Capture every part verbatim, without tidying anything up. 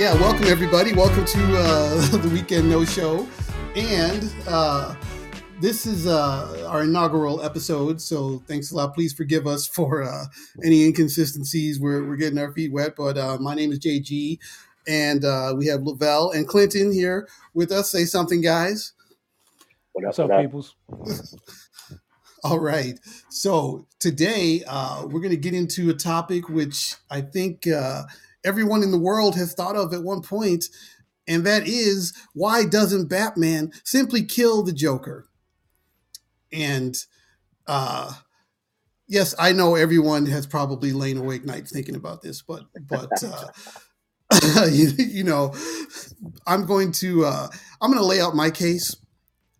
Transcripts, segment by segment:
yeah, welcome everybody. Welcome to uh, The Weekend No-Show. And uh, this is uh, our inaugural episode, so thanks a lot. Please forgive us for uh, any inconsistencies. We're, we're getting our feet wet, but uh, my name is J G, and uh, we have Lavelle and Clinton here with us. Say something, guys. What up, What's up, peoples? All right. So today uh, we're going to get into a topic which I think uh, everyone in the world has thought of at one point, and that is, why doesn't Batman simply kill the Joker? And uh, yes, I know everyone has probably lain awake nights thinking about this, but but uh, you, you know, I'm going to uh, I'm going to lay out my case.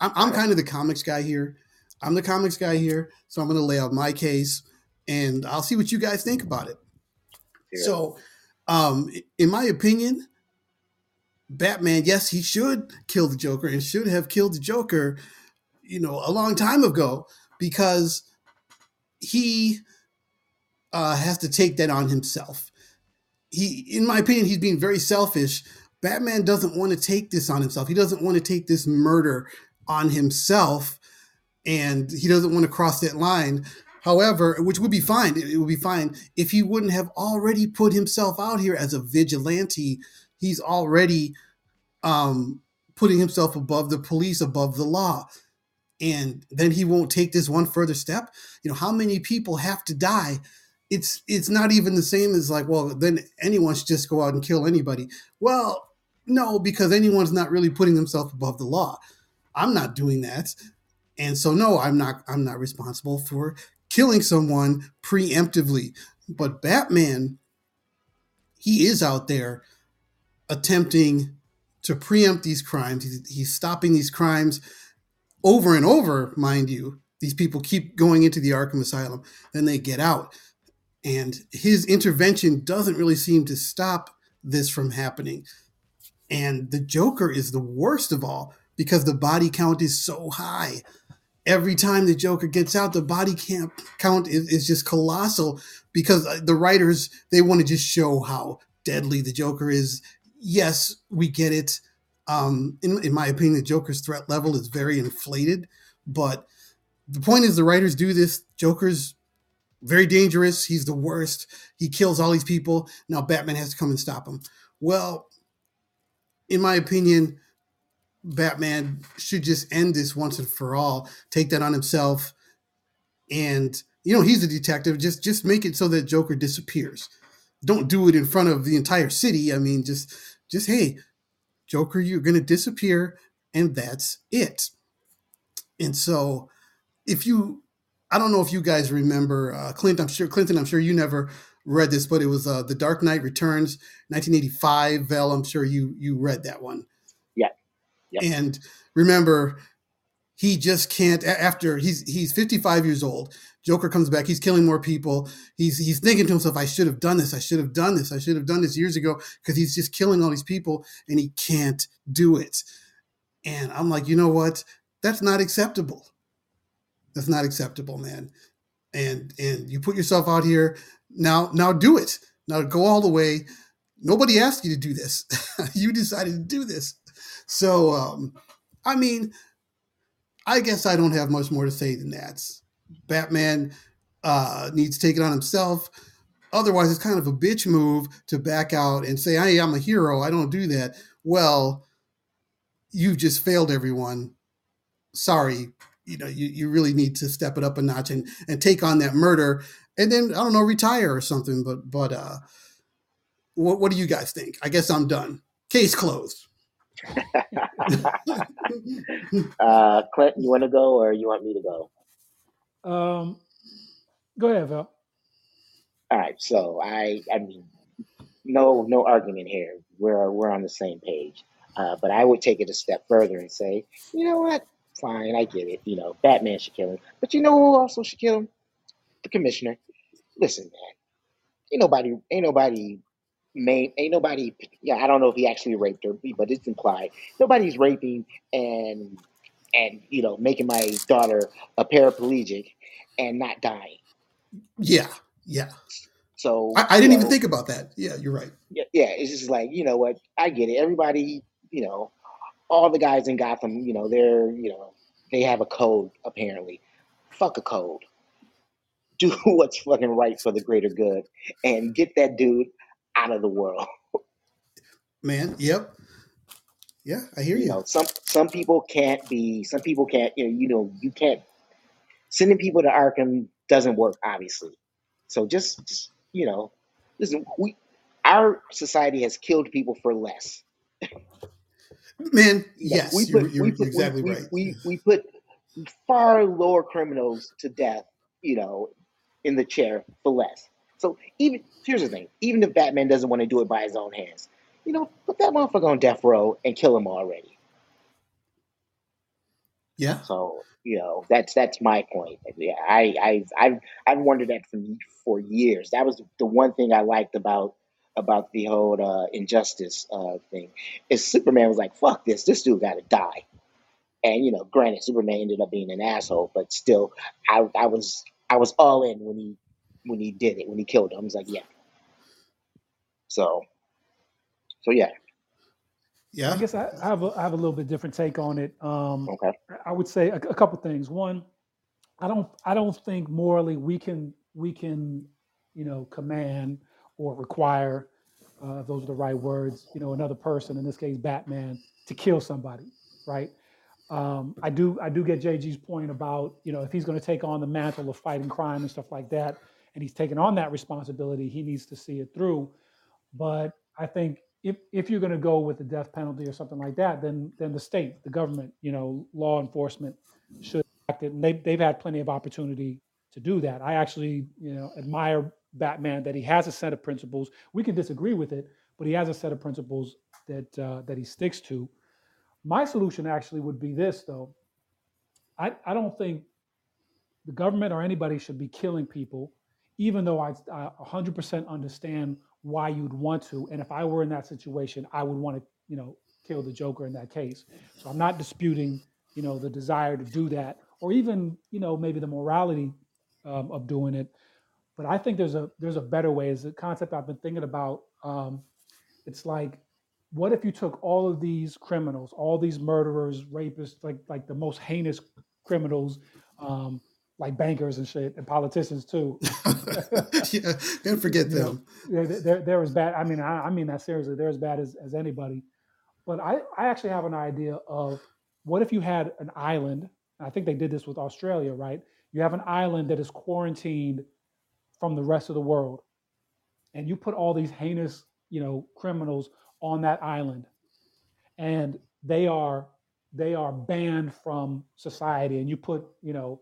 I'm, I'm kind of the comics guy here. I'm the comics guy here, so I'm going to lay out my case, and I'll see what you guys think about it. Yeah. So, um, in my opinion, Batman, yes, he should kill the Joker and should have killed the Joker, you know, a long time ago, because he uh, has to take that on himself. He, in my opinion, he's being very selfish. Batman doesn't want to take this on himself. He doesn't want to take this murder on himself. And he doesn't want to cross that line, however, which would be fine. It would be fine if he wouldn't have already put himself out here as a vigilante. He's already um, putting himself above the police, above the law. And then he won't take this one further step. You know, how many people have to die? It's it's not even the same as like, well, then anyone should just go out and kill anybody. Well, no, because anyone's not really putting themselves above the law. I'm not doing that. And so, no, I'm not I'm not responsible for killing someone preemptively. But Batman, he is out there attempting to preempt these crimes. He's, he's stopping these crimes over and over, mind you. These people keep going into the Arkham Asylum, then they get out. And his intervention doesn't really seem to stop this from happening. And the Joker is the worst of all, because the body count is so high. Every time the Joker gets out, the body count is, is just colossal, because the writers, they want to just show how deadly the Joker is. Yes, we get it. Um, in, in my opinion, the Joker's threat level is very inflated, but the point is the writers do this. Joker's very dangerous. He's the worst. He kills all these people. Now Batman has to come and stop him. Well, in my opinion, Batman should just end this once and for all, take that on himself. And, you know, he's a detective. Just just make it so that Joker disappears. Don't do it in front of the entire city. I mean, just, just hey, Joker, you're going to disappear, and that's it. And so if you, I don't know if you guys remember, uh, Clint, I'm sure, Clinton, I'm sure you never read this, but it was uh, The Dark Knight Returns, nineteen eighty-five. Val, I'm sure you you read that one. Yep. And remember, he just can't. After he's he's fifty-five years old, Joker comes back. He's killing more people. He's he's thinking to himself, "I should have done this. I should have done this. I should have done this years ago." Because he's just killing all these people, and he can't do it. And I'm like, you know what? That's not acceptable. That's not acceptable, man. And and you put yourself out here. Now now do it. Now go all the way. Nobody asked you to do this. You decided to do this. So, um, I mean, I guess I don't have much more to say than that. Batman uh, needs to take it on himself. Otherwise, it's kind of a bitch move to back out and say, hey, I'm a hero. I don't do that. Well, you just failed everyone. Sorry. You know, you, you really need to step it up a notch and, and take on that murder. And then, I don't know, retire or something. But, but uh, what, what do you guys think? I guess I'm done. Case closed. uh, Clint, you want to go or you want me to go? Um, go ahead, Val. All right. So I, I mean, no, no argument here. We're we're on the same page. Uh, but I would take it a step further and say, you know what? Fine, I get it. You know, Batman should kill him. But you know who also should kill him? The commissioner. Listen, man. Ain't nobody. Ain't nobody. Main, ain't nobody, yeah, I don't know if he actually raped her, but it's implied. Nobody's raping and, and you know, making my daughter a paraplegic and not dying. Yeah, yeah. So I, I didn't know, even think about that. Yeah, you're right. Yeah, yeah, it's just like, you know what? I get it. Everybody, you know, all the guys in Gotham, you know, they're, you know, they have a code apparently. Fuck a code. Do what's fucking right for the greater good and get that dude out of the world. Man, yep. Yeah, I hear you. You know, some some people can't be, some people can't, you know, you know, you can't, sending people to Arkham doesn't work, obviously. So just, just you know, listen, we, our society has killed people for less. Man, yes, we put, you're, you're we put, exactly we, right. We, we, we put far lower criminals to death, you know, in the chair for less. So even, here's the thing, even if Batman doesn't want to do it by his own hands, you know, put that motherfucker on death row and kill him already. Yeah. So, you know, that's that's my point. Yeah, I, I, I've, I've wondered that for, for years. That was the one thing I liked about about the whole uh, Injustice uh, thing, is Superman was like, fuck this, this dude got to die. And, you know, granted, Superman ended up being an asshole, but still, I, I was I was all in when he when he did it, when he killed him. I was like, yeah. So... So yeah, yeah. I guess I, I have a I have a little bit different take on it. Um, okay. I would say a, a couple things. One, I don't I don't think morally we can we can you know command or require uh, those are the right words you know another person, in this case Batman, to kill somebody, right? Um, I do I do get J G's point about you know if he's going to take on the mantle of fighting crime and stuff like that, and he's taking on that responsibility, he needs to see it through. But I think. If if you're going to go with the death penalty or something like that, then then the state, the government, you know, law enforcement should act it. And they, they've had plenty of opportunity to do that. I actually, you know, admire Batman that he has a set of principles. We can disagree with it, but he has a set of principles that uh, that he sticks to. My solution actually would be this, though. I, I don't think the government or anybody should be killing people, even though I, I one hundred percent understand why you'd want to. And if I were in that situation, I would want to, you know, kill the Joker in that case. So I'm not disputing, you know, the desire to do that, or even, you know, maybe the morality um, of doing it. But I think there's a, there's a better way. It's a concept I've been thinking about. Um, it's like, what if you took all of these criminals, all these murderers, rapists, like, like the most heinous criminals, um, like bankers and shit, and politicians too. Yeah, don't forget them. You know, they're, they're as bad. I mean, I, I mean that seriously. They're as bad as, as anybody. But I, I actually have an idea of what if you had an island. I think they did this with Australia, right? You have an island that is quarantined from the rest of the world, and you put all these heinous, you know, criminals on that island, and they are they are banned from society. And you put, you know.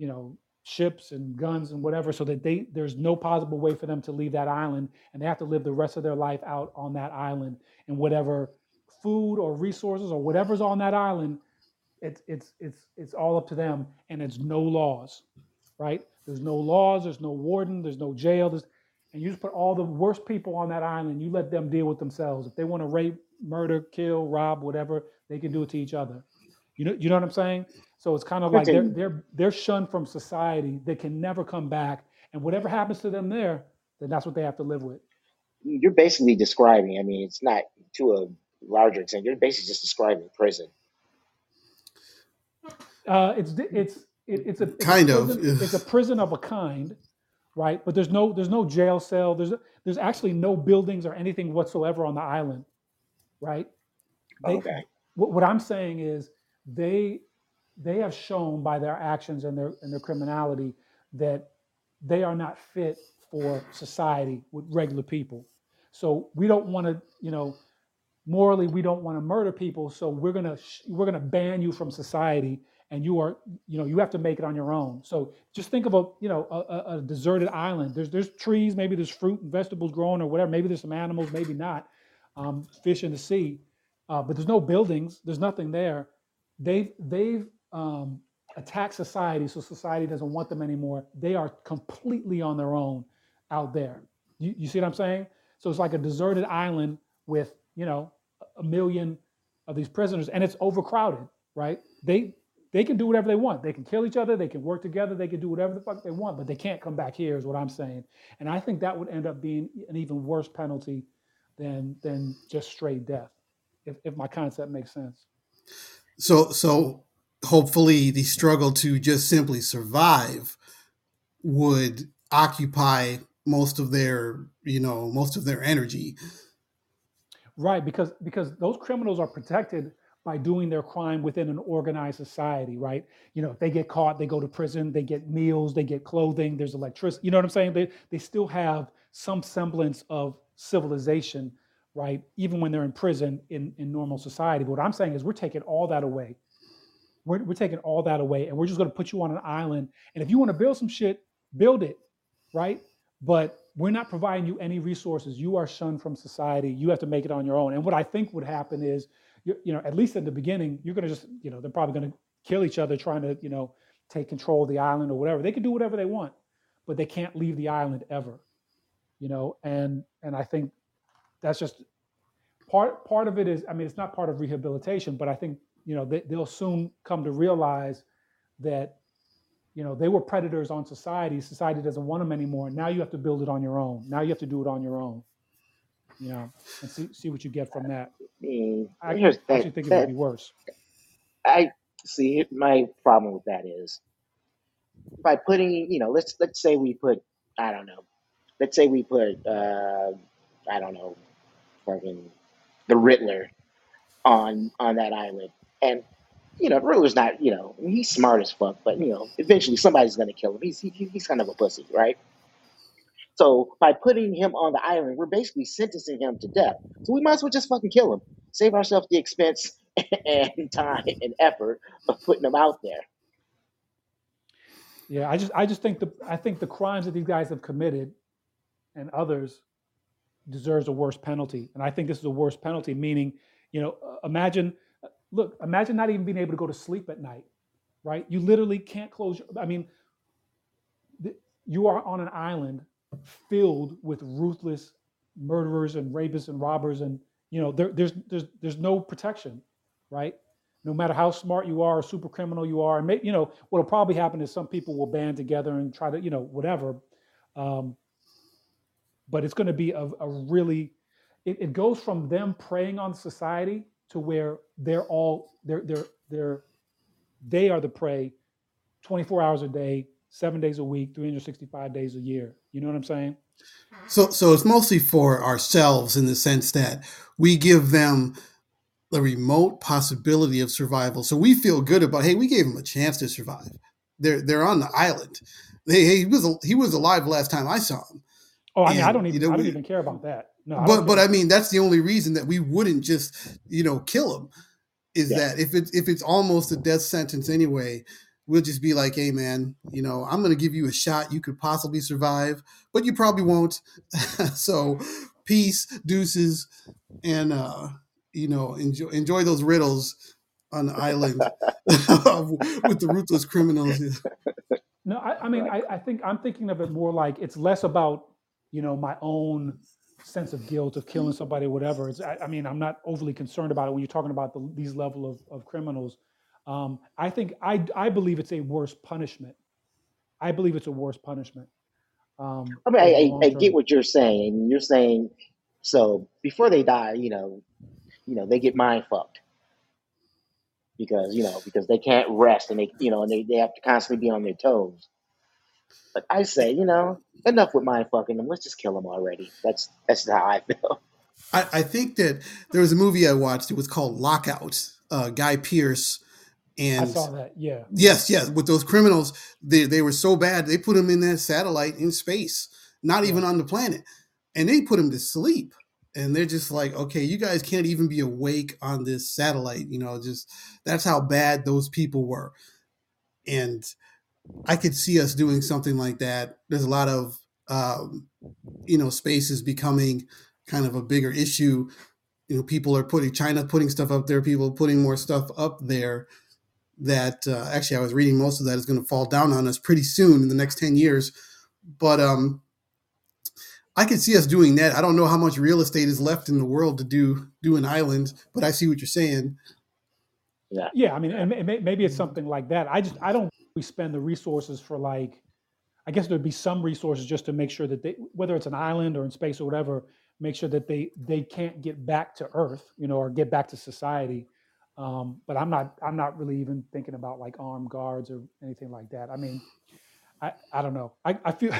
you know, ships and guns and whatever, so that they, there's no possible way for them to leave that island, and they have to live the rest of their life out on that island, and whatever food or resources or whatever's on that island, it's, it's, it's, it's all up to them, and it's no laws, right? There's no laws, there's no warden, there's no jail, there's, and you just put all the worst people on that island, you let them deal with themselves. If they want to rape, murder, kill, rob, whatever, they can do it to each other. You know, you know what I'm saying? So it's kind of like they're they're they're shunned from society. They can never come back, and whatever happens to them there, then that's what they have to live with. You're basically describing. I mean, it's not to a larger extent. You're basically just describing prison. Uh, it's it's it, it's a kind it's a prison, of it's a prison of a kind, right? But there's no there's no jail cell. There's there's actually no buildings or anything whatsoever on the island, right? They, okay. What, what I'm saying is. They they have shown by their actions and their and their criminality that they are not fit for society with regular people. So we don't want to, you know, morally we don't want to murder people. So we're gonna we're gonna ban you from society, and you are you know you have to make it on your own. So just think of a you know a, a deserted island. There's there's trees, maybe there's fruit and vegetables growing or whatever. Maybe there's some animals, maybe not. Um, fish in the sea, uh, but there's no buildings. There's nothing there. They've, they've um, attacked society, so society doesn't want them anymore. They are completely on their own out there. You, you see what I'm saying? So it's like a deserted island with, you know, a million of these prisoners, and it's overcrowded, right? They They can do whatever they want. They can kill each other. They can work together. They can do whatever the fuck they want, but they can't come back here is what I'm saying. And I think that would end up being an even worse penalty than than just straight death, if, if my concept makes sense. So so hopefully the struggle to just simply survive would occupy most of their, you know, most of their energy. Right, because because those criminals are protected by doing their crime within an organized society, right? You know, they get caught, they go to prison, they get meals, they get clothing, there's electricity, you know what I'm saying? They they still have some semblance of civilization, right? Even when they're in prison in, in normal society. But what I'm saying is we're taking all that away. We're, we're taking all that away and we're just gonna put you on an island. And if you wanna build some shit, build it, right? But we're not providing you any resources. You are shunned from society. You have to make it on your own. And what I think would happen is, You, you know, at least in the beginning, you're going to just, you know, they're probably going to kill each other trying to, you know, take control of the island or whatever. They can do whatever they want, but they can't leave the island ever, you know? And, and I think that's just part, part of it is, I mean, it's not part of rehabilitation, but I think, you know, they, they'll soon come to realize that, you know, they were predators on society. Society doesn't want them anymore. Now you have to build it on your own. Now you have to do it on your own. Yeah, you know, and see see what you get from that. I actually that, think it that, would be worse. I see. My problem with that is by putting, you know, let's let's say we put, I don't know, let's say we put, uh, I don't know, fucking the Riddler on on that island, and you know, Riddler's not, you know, he's smart as fuck, but you know, eventually somebody's gonna kill him. He's he, he's kind of a pussy, right? So by putting him on the island, we're basically sentencing him to death. So we might as well just fucking kill him. Save ourselves the expense and time and effort of putting him out there. Yeah, I just I just think the I think the crimes that these guys have committed and others deserves a worse penalty. And I think this is a worse penalty, meaning, you know, imagine look, imagine not even being able to go to sleep at night, right? You literally can't close your I mean, the, you are on an island filled with ruthless murderers and rapists and robbers, and you know there, there's there's there's no protection, right? No matter how smart you are, or super criminal you are, and may, you know what'll probably happen is some people will band together and try to you know whatever, um, but it's going to be a, a really it, it goes from them preying on society to where they're all they're they're they're they are the prey, twenty-four hours a day, seven days a week, three hundred sixty-five days a year. You know what I'm saying? So so it's mostly for ourselves in the sense that we give them the remote possibility of survival. So we feel good about, hey, we gave them a chance to survive. They're they're on the island. They, hey, he was he was alive last time I saw him. Oh, I mean, and, I don't even you know, I don't we, even care about that. No, I but but I mean that's the only reason that we wouldn't just you know kill him is yeah. that if it's if it's almost a death sentence anyway. We'll just be like, hey, man, you know, I'm going to give you a shot. You could possibly survive, but you probably won't. So peace, deuces, and, uh, you know, enjoy, enjoy those riddles on the island with the ruthless criminals. No, I, I mean, I, I think I'm thinking of it more like it's less about, you know, my own sense of guilt of killing somebody or whatever. It's, I, I mean, I'm not overly concerned about it when you're talking about the, these level of, of criminals. Um, I think I, I believe it's a worse punishment. I believe it's a worse punishment. Um, I mean, I, I, I get what you're saying. And you're saying, so before they die, you know, you know, they get mind fucked because, you know, because they can't rest and they, you know, and they, they have to constantly be on their toes. But I say, you know, enough with mind fucking them. Let's just kill them already. That's, that's how I feel. I, I think that there was a movie I watched. It was called Lockout, uh, Guy Pearce. And I saw that, yeah. Yes, yes. With those criminals, they, they were so bad, they put them in that satellite in space, not even on the planet. And they put them to sleep. And they're just like, okay, you guys can't even be awake on this satellite. You know, just that's how bad those people were. And I could see us doing something like that. There's a lot of, um, you know, space is becoming kind of a bigger issue. You know, people are putting, China putting stuff up there, people putting more stuff up there. That uh, actually I was reading most of that is going to fall down on us pretty soon in the next ten years. But um, I could see us doing that. I don't know how much real estate is left in the world to do, do an island, but I see what you're saying. Yeah. Yeah. I mean, and, and maybe it's something like that. I just, I don't think we spend the resources for like, I guess there'd be some resources just to make sure that they, whether it's an island or in space or whatever, make sure that they, they can't get back to Earth, you know, or get back to society. Um, but I'm not, I'm not really even thinking about like armed guards or anything like that. I mean, I, I don't know. I, I feel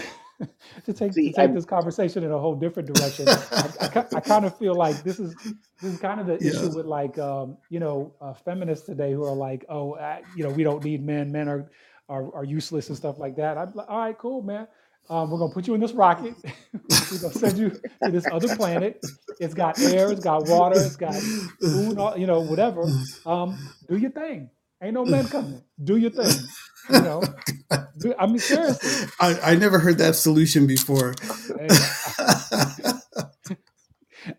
to take, See, to take I, this conversation in a whole different direction. I, I, I kind of feel like this is this is kind of the yeah. issue with like um, you know uh, feminists today who are like, oh, I, you know, we don't need men. Men are are, are useless and stuff like that. I'm like, all right, cool, man. Um, we're gonna put you in this rocket. We're gonna send you to this other planet. It's got air. It's got water. It's got food. You know, whatever. Um, do your thing. Ain't no men coming. Do your thing. You know, do, I mean, seriously. I, I never heard that solution before.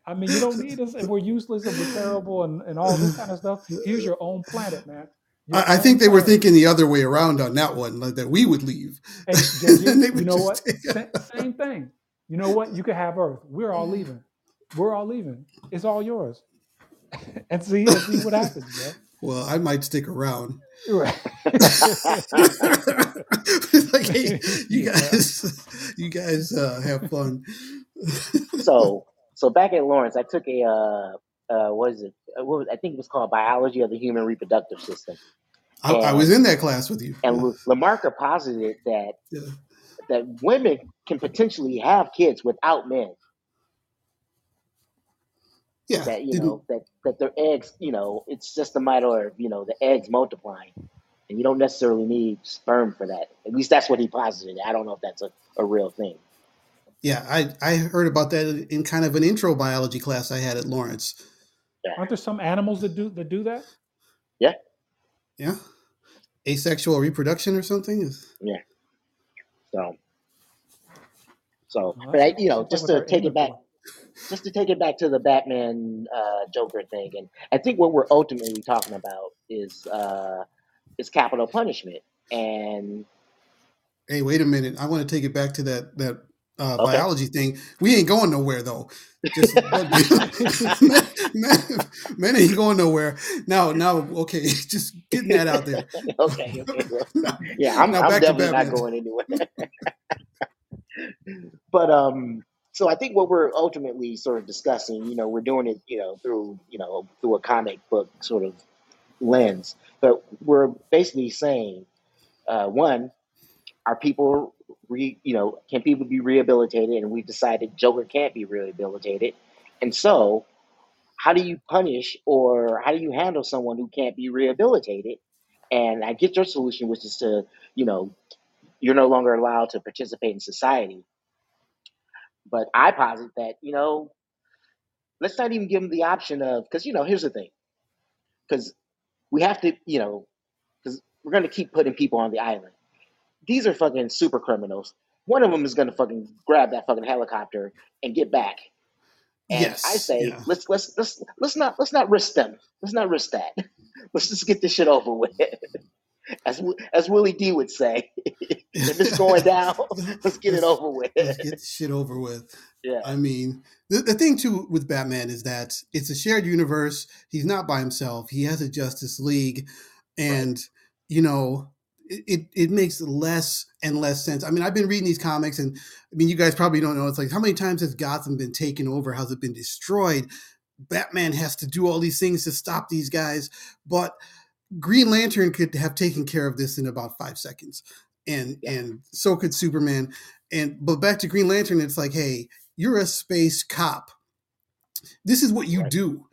I mean, you don't need us, and we're useless and we're terrible and, and all this kind of stuff. Here's your own planet, man. Your I, I think they planet. were thinking the other way around on that one, like that we would leave. And, and you, and you know what? Sa- same thing. You know what? You could have Earth. We're all leaving. We're all leaving. It's all yours. and, see, and see what happens, man. Well, I might stick around. Right. like, hey, you guys, you guys uh, have fun. so, so back at Lawrence, I took a uh, uh, what is it? What was, I think it was called Biology of the Human Reproductive System. I, and, I was in that class with you. And Lamarca posited that yeah. that women can potentially have kids without men. Yeah, that you know that, that their eggs, you know, it's just a matter of, you know, the eggs multiplying, and you don't necessarily need sperm for that. At least that's what he posited. I don't know if that's a, a real thing. Yeah, I, I heard about that in kind of an intro biology class I had at Lawrence. Yeah. Aren't there some animals that do that do that? Yeah, yeah, asexual reproduction or something. Is... Yeah. So, so well, but I, you know, just to take it back. Just to take it back to the Batman uh, Joker thing, and I think what we're ultimately talking about is uh, is capital punishment. And hey, wait a minute! I want to take it back to that that uh, okay. biology thing. We ain't going nowhere though. Just, men, men, men ain't going nowhere. Now, now, okay, just getting that out there. okay, okay. Now, yeah, I'm, I'm definitely not going anywhere. but um. So I think what we're ultimately sort of discussing, you know, we're doing it, you know, through, you know, through a comic book sort of lens, but we're basically saying, uh, one, are people, re, you know, can people be rehabilitated? And we've decided Joker can't be rehabilitated. And so how do you punish or how do you handle someone who can't be rehabilitated? And I get your solution, which is to, you know, you're no longer allowed to participate in society. But I posit that, you know, let's not even give them the option of, because, you know, here's the thing, because we have to, you know, because we're going to keep putting people on the island. These are fucking super criminals. One of them is going to fucking grab that fucking helicopter and get back. And yes, I say, yeah. let's, let's, let's, let's not, let's not risk them. Let's not risk that. Let's just get this shit over with. As as Willie D would say, if it's going down, let's get it over with. Let's get this shit over with. Yeah. I mean, the, the thing too with Batman is that it's a shared universe. He's not by himself. He has a Justice League, and right. you know, it, it it makes less and less sense. I mean, I've been reading these comics, and I mean, you guys probably don't know. It's like, how many times has Gotham been taken over? How's it been destroyed? Batman has to do all these things to stop these guys, but Green Lantern could have taken care of this in about five seconds, and yeah. and so could Superman. And but back to Green Lantern, it's like, hey, you're a space cop. This is what you right. do.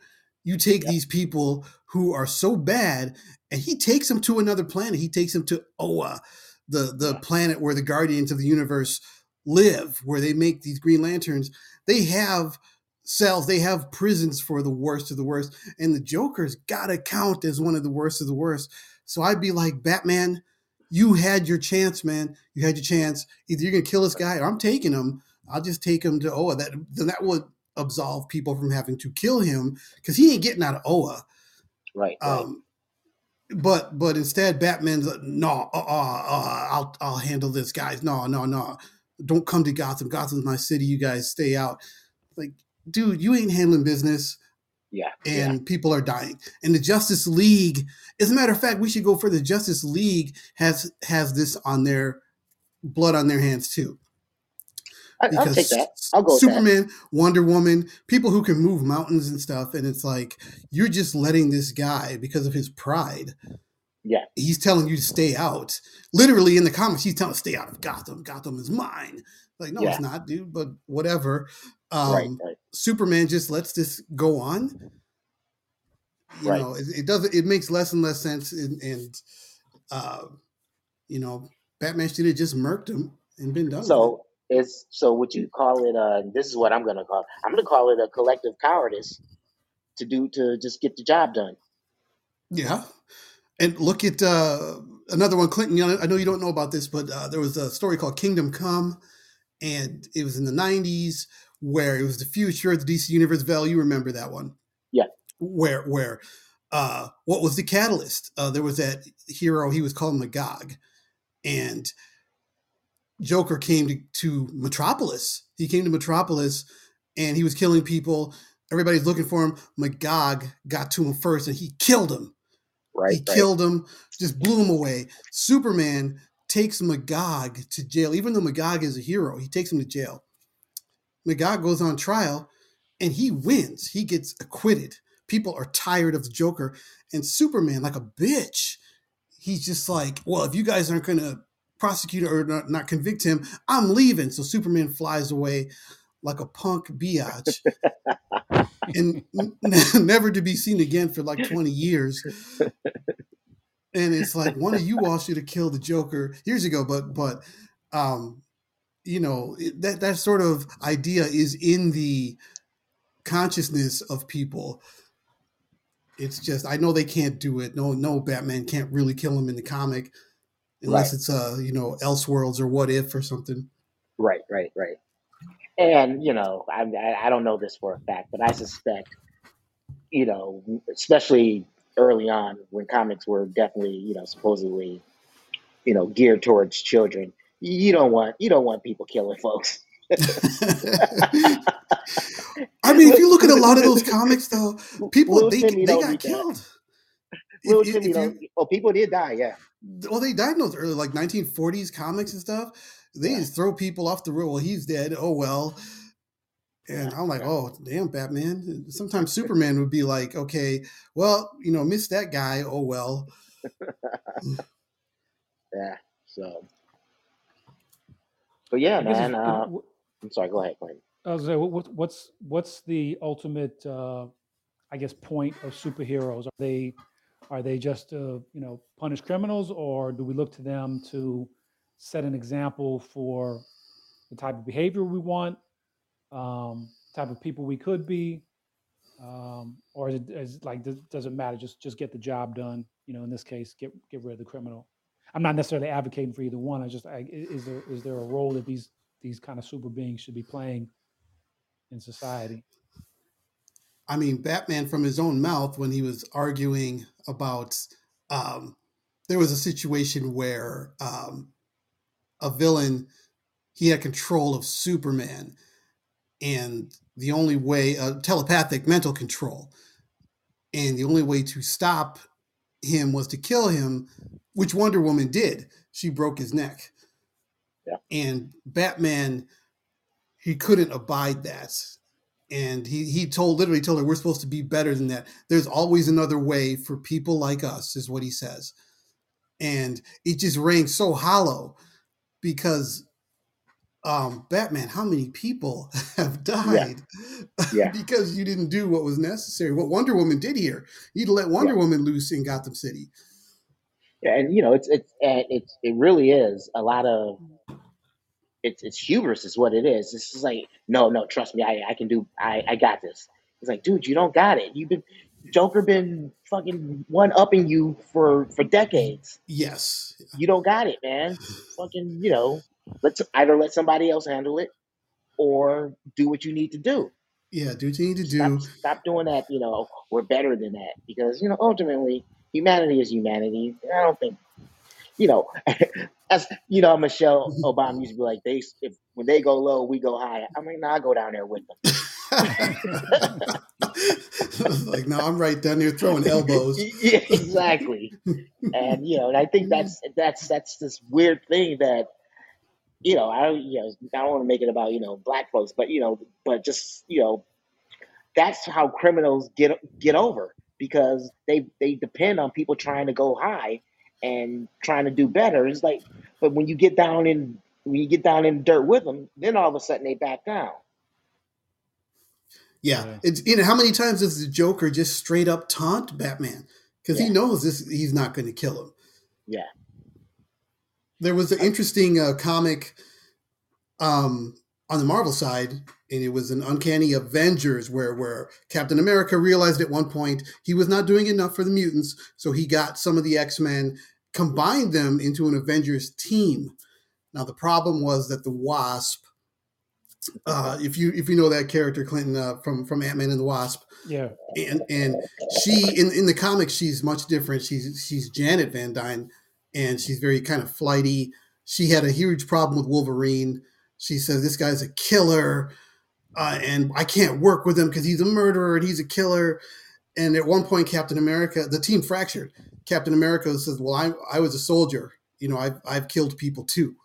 You take yeah. these people who are so bad, and he takes them to another planet. He takes them to Oa, the the yeah. planet where the Guardians of the Universe live, where they make these Green Lanterns. They have cells, they have prisons for the worst of the worst, and the Joker's gotta count as one of the worst of the worst. So I'd be like, Batman, you had your chance, man. You had your chance. Either you're gonna kill this guy, or I'm taking him. I'll just take him to Oa. That then that would absolve people from having to kill him because he ain't getting out of Oa. Right. Um. Right. But but instead, Batman's like, no. Uh. Uh. uh I'll I'll handle this, guys. No. No. No. Don't come to Gotham. Gotham's my city. You guys stay out. Like, dude, you ain't handling business. Yeah. And yeah. people are dying. And the Justice League, as a matter of fact, we should go for the Justice League has has this on their blood on their hands too. Because I'll take that. I'll go with Superman, that. Wonder Woman, people who can move mountains and stuff. And it's like, you're just letting this guy, because of his pride. Yeah. He's telling you to stay out. Literally in the comics, he's telling you to stay out of Gotham. Gotham is mine. Like, no, yeah. it's not, dude, but whatever. Um, right, right. Superman just lets this go on. You right. know, it, it doesn't, it makes less and less sense. And, and uh, you know, Batman should have just murked him and been done. So, with it. It's so what you call it. Uh, this is what I'm going to call it. I'm going to call it a collective cowardice to do to just get the job done. Yeah, and look at uh, another one, Clinton. You know, I know you don't know about this, but uh, there was a story called Kingdom Come, and it was in the nineties where it was the future of the D C Universe. Val, you remember that one? Yeah. Where where uh, what was the catalyst? Uh, there was that hero. He was called Magog, and Joker came to, to Metropolis. He came to Metropolis and he was killing people. Everybody's looking for him. Magog got to him first and he killed him. Right. He right. killed him, just blew him away. Superman takes Magog to jail. Even though Magog is a hero, he takes him to jail. Magog goes on trial and he wins. He gets acquitted. People are tired of the Joker. And Superman, like a bitch, he's just like, well, if you guys aren't going to prosecute or not, not convict him, I'm leaving. So Superman flies away like a punk biatch and n- never to be seen again for like twenty years. And it's like, one of you all should have killed the Joker years ago. But, but, um, you know, it, that, that sort of idea is in the consciousness of people. It's just, I know they can't do it. No, no, Batman can't really kill him in the comic. Unless right. it's, uh, you know, Elseworlds or What If or something. Right, right, right. And, you know, I I don't know this for a fact, but I suspect, you know, especially early on when comics were definitely, you know, supposedly, you know, geared towards children, you don't want you don't want people killing folks. I mean, if you look at a lot of those comics, though, people, Will they, they got killed. Will if, Timmy if you, oh, people did die, yeah. Well, they died in those early, like nineteen forties comics and stuff. They yeah. just throw people off the road. Well, he's dead. Oh, well. And yeah. I'm like, oh, damn, Batman. Sometimes Superman would be like, okay, well, you know, miss that guy. Oh, well. yeah. So, but yeah, man. Uh, I'm sorry. Go ahead, Clayton. I was gonna say, what's what's the ultimate, uh, I guess, point of superheroes? Are they Are they just, uh, you know, punish criminals, or do we look to them to set an example for the type of behavior we want, um, type of people we could be, um, or is it is like does, does it matter? Just just get the job done. You know, in this case, get get rid of the criminal. I'm not necessarily advocating for either one. I just I, is there is there a role that these these kind of super beings should be playing in society? I mean, Batman from his own mouth when he was arguing about, um, there was a situation where um, a villain, he had control of Superman, and the only way, uh, telepathic mental control, and the only way to stop him was to kill him, which Wonder Woman did. She broke his neck. Yeah. And Batman, he couldn't abide that. And he he told literally told her, we're supposed to be better than that. There's always another way for people like us, is what he says. And it just rang so hollow because um, Batman, how many people have died yeah. Yeah. because you didn't do what was necessary? What Wonder Woman did here, you let Wonder yeah. Woman loose in Gotham City. Yeah, and you know it's it's it's it really is a lot of. It's it's hubris is what it is. It's just like, no, no, trust me, I, I can do, I, I got this. It's like, dude, you don't got it. You've been, Joker been fucking one-upping you for, for decades. Yes. You don't got it, man. Fucking, you know, let's either let somebody else handle it or do what you need to do. Yeah, do what you need to do. Stop, stop doing that, you know, we're better than that. Because, you know, ultimately, humanity is humanity. I don't think, you know... As you know, Michelle Obama used to be like, they if when they go low, we go high. I mean, nah, I go down there with them. Like, no, I'm right down here throwing elbows. Yeah, exactly. And, you know, and I think that's, that's, that's this weird thing that, you know, I don't, you know, I don't want to make it about, you know, black folks, but, you know, but just, you know, that's how criminals get, get over, because they, they depend on people trying to go high and trying to do better. It's like, but when you get down in, when you get down in the dirt with them, then all of a sudden they back down. Yeah. yeah. It's, you know, how many times does the Joker just straight up taunt Batman? Because yeah. he knows this, he's not going to kill him. Yeah. There was an interesting uh, comic um, on the Marvel side, and it was an Uncanny Avengers where, where Captain America realized at one point he was not doing enough for the mutants, so he got some of the X-Men, combined them into an Avengers team. Now, the problem was that the Wasp, uh, if you if you know that character, Clinton, uh, from, from Ant-Man and the Wasp, yeah, and and she, in, in the comics, she's much different. She's, she's Janet Van Dyne. And she's very kind of flighty. She had a huge problem with Wolverine. She says, this guy's a killer, uh, and I can't work with him because he's a murderer and he's a killer. And at one point, Captain America, the team fractured. Captain America says, well, I, I was a soldier. You know, I've, I've killed people too.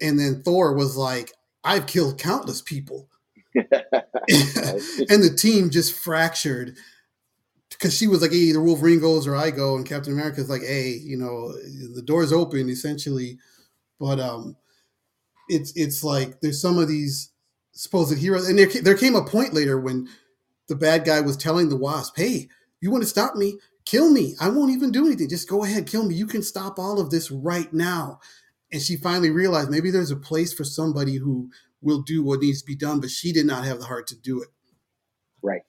And then Thor was like, I've killed countless people. And the team just fractured. Because she was like, hey, either Wolverine goes or I go. And Captain America's like, hey, you know, the door's open, essentially. But um, it's it's like there's some of these supposed heroes. And there, there came a point later when the bad guy was telling the Wasp, hey, you want to stop me? Kill me. I won't even do anything. Just go ahead. Kill me. You can stop all of this right now. And she finally realized maybe there's a place for somebody who will do what needs to be done. But she did not have the heart to do it. Right.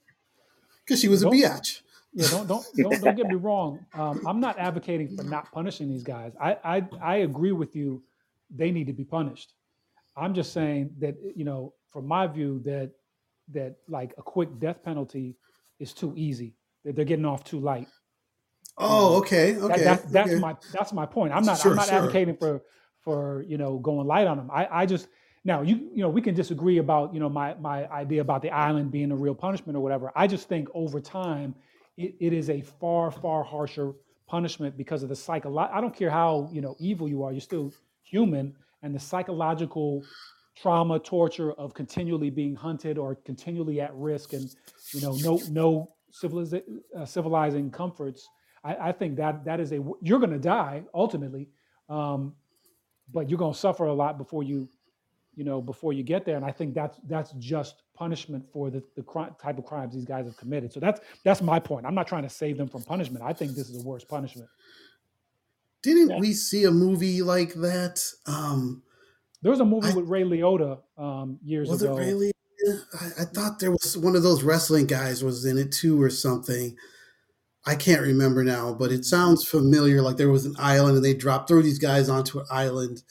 Because she was nope. a biatch. Yeah, don't don't don't, don't get me wrong. Um, I'm not advocating for not punishing these guys. I, I I agree with you. They need to be punished. I'm just saying that, you know, from my view, that that like a quick death penalty is too easy. That they're getting off too light. Oh, okay, okay. That, that's that's okay. my that's my point. I'm not sure, I'm not sure. advocating for for you know going light on them. I, I just now you you know we can disagree about you know my my idea about the island being a real punishment or whatever. I just think over time. It, it is a far, far harsher punishment because of the psycholo- I don't care how, you know, evil you are, you're still human, and the psychological trauma, torture of continually being hunted or continually at risk, and you know, no, no civiliz- uh, civilizing comforts. I, I think that that is a you're going to die ultimately, um, but you're going to suffer a lot before you, you know, before you get there. And I think that's that's just punishment for the, the crime, type of crimes these guys have committed. So that's that's my point. I'm not trying to save them from punishment. I think this is the worst punishment. Didn't yeah. we see a movie like that? Um, there was a movie I, with Ray Liotta um, years was ago. Was it Ray Liotta? I, I thought there was one of those wrestling guys was in it too or something. I can't remember now, but it sounds familiar. Like there was an island and they dropped through these guys onto an island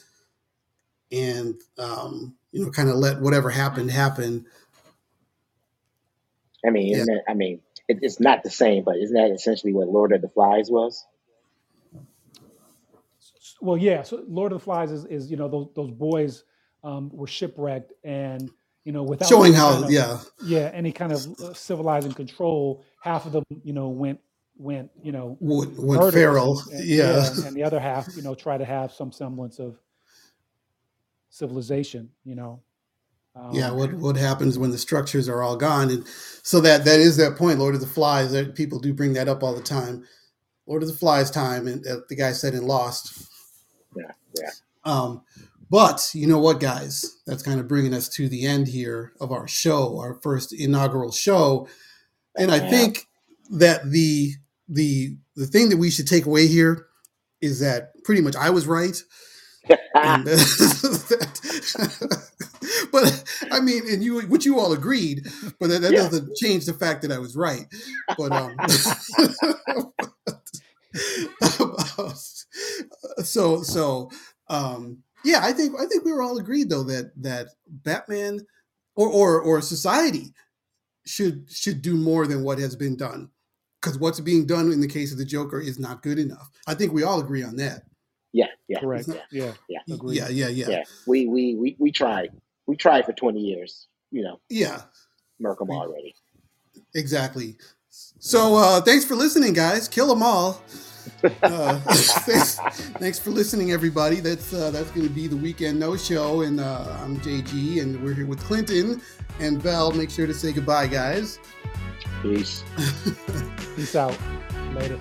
and, um, you know, kind of let whatever happened happen. I mean, isn't yeah. it, I mean, it, it's not the same, but isn't that essentially what Lord of the Flies was? Well, yeah. So Lord of the Flies is, is you know, those those boys um, were shipwrecked, and you know, without showing how, kind of, yeah, yeah, any kind of civilizing control, half of them, you know, went went, you know, went, went feral, and, yeah. yeah, and the other half, you know, try to have some semblance of civilization, you know. Yeah, what what happens when the structures are all gone, and so that that is that point. Lord of the Flies, that people do bring that up all the time. Lord of the Flies time, and uh, the guy said in Lost. Yeah, yeah. Um, but you know what, guys, that's kind of bringing us to the end here of our show, our first inaugural show, and I yeah. think that the the the thing that we should take away here is that pretty much I was right. And, uh, but I mean, and you, which you all agreed, but that, that yeah. doesn't change the fact that I was right. But um, so so um, yeah, I think I think we were all agreed though that that Batman or or or society should should do more than what has been done, because what's being done in the case of the Joker is not good enough. I think we all agree on that. Yeah, yeah, correct. Yeah, yeah, yeah, yeah, yeah, yeah, yeah. We, we, we, we tried. We tried for twenty years, you know. Yeah, Merkel already. Exactly. So uh, thanks for listening, guys. Kill them all. Uh, thanks, thanks for listening, everybody. That's uh, that's going to be the Weekend No-Show. And uh, I'm J G, and we're here with Clinton and Bell. Make sure to say goodbye, guys. Peace. Peace out. Later.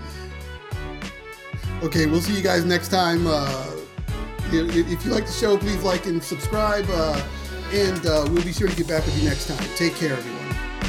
Okay, we'll see you guys next time. Uh, if, if you like the show, please like and subscribe. Uh, and uh, we'll be sure to get back with you next time. Take care, everyone.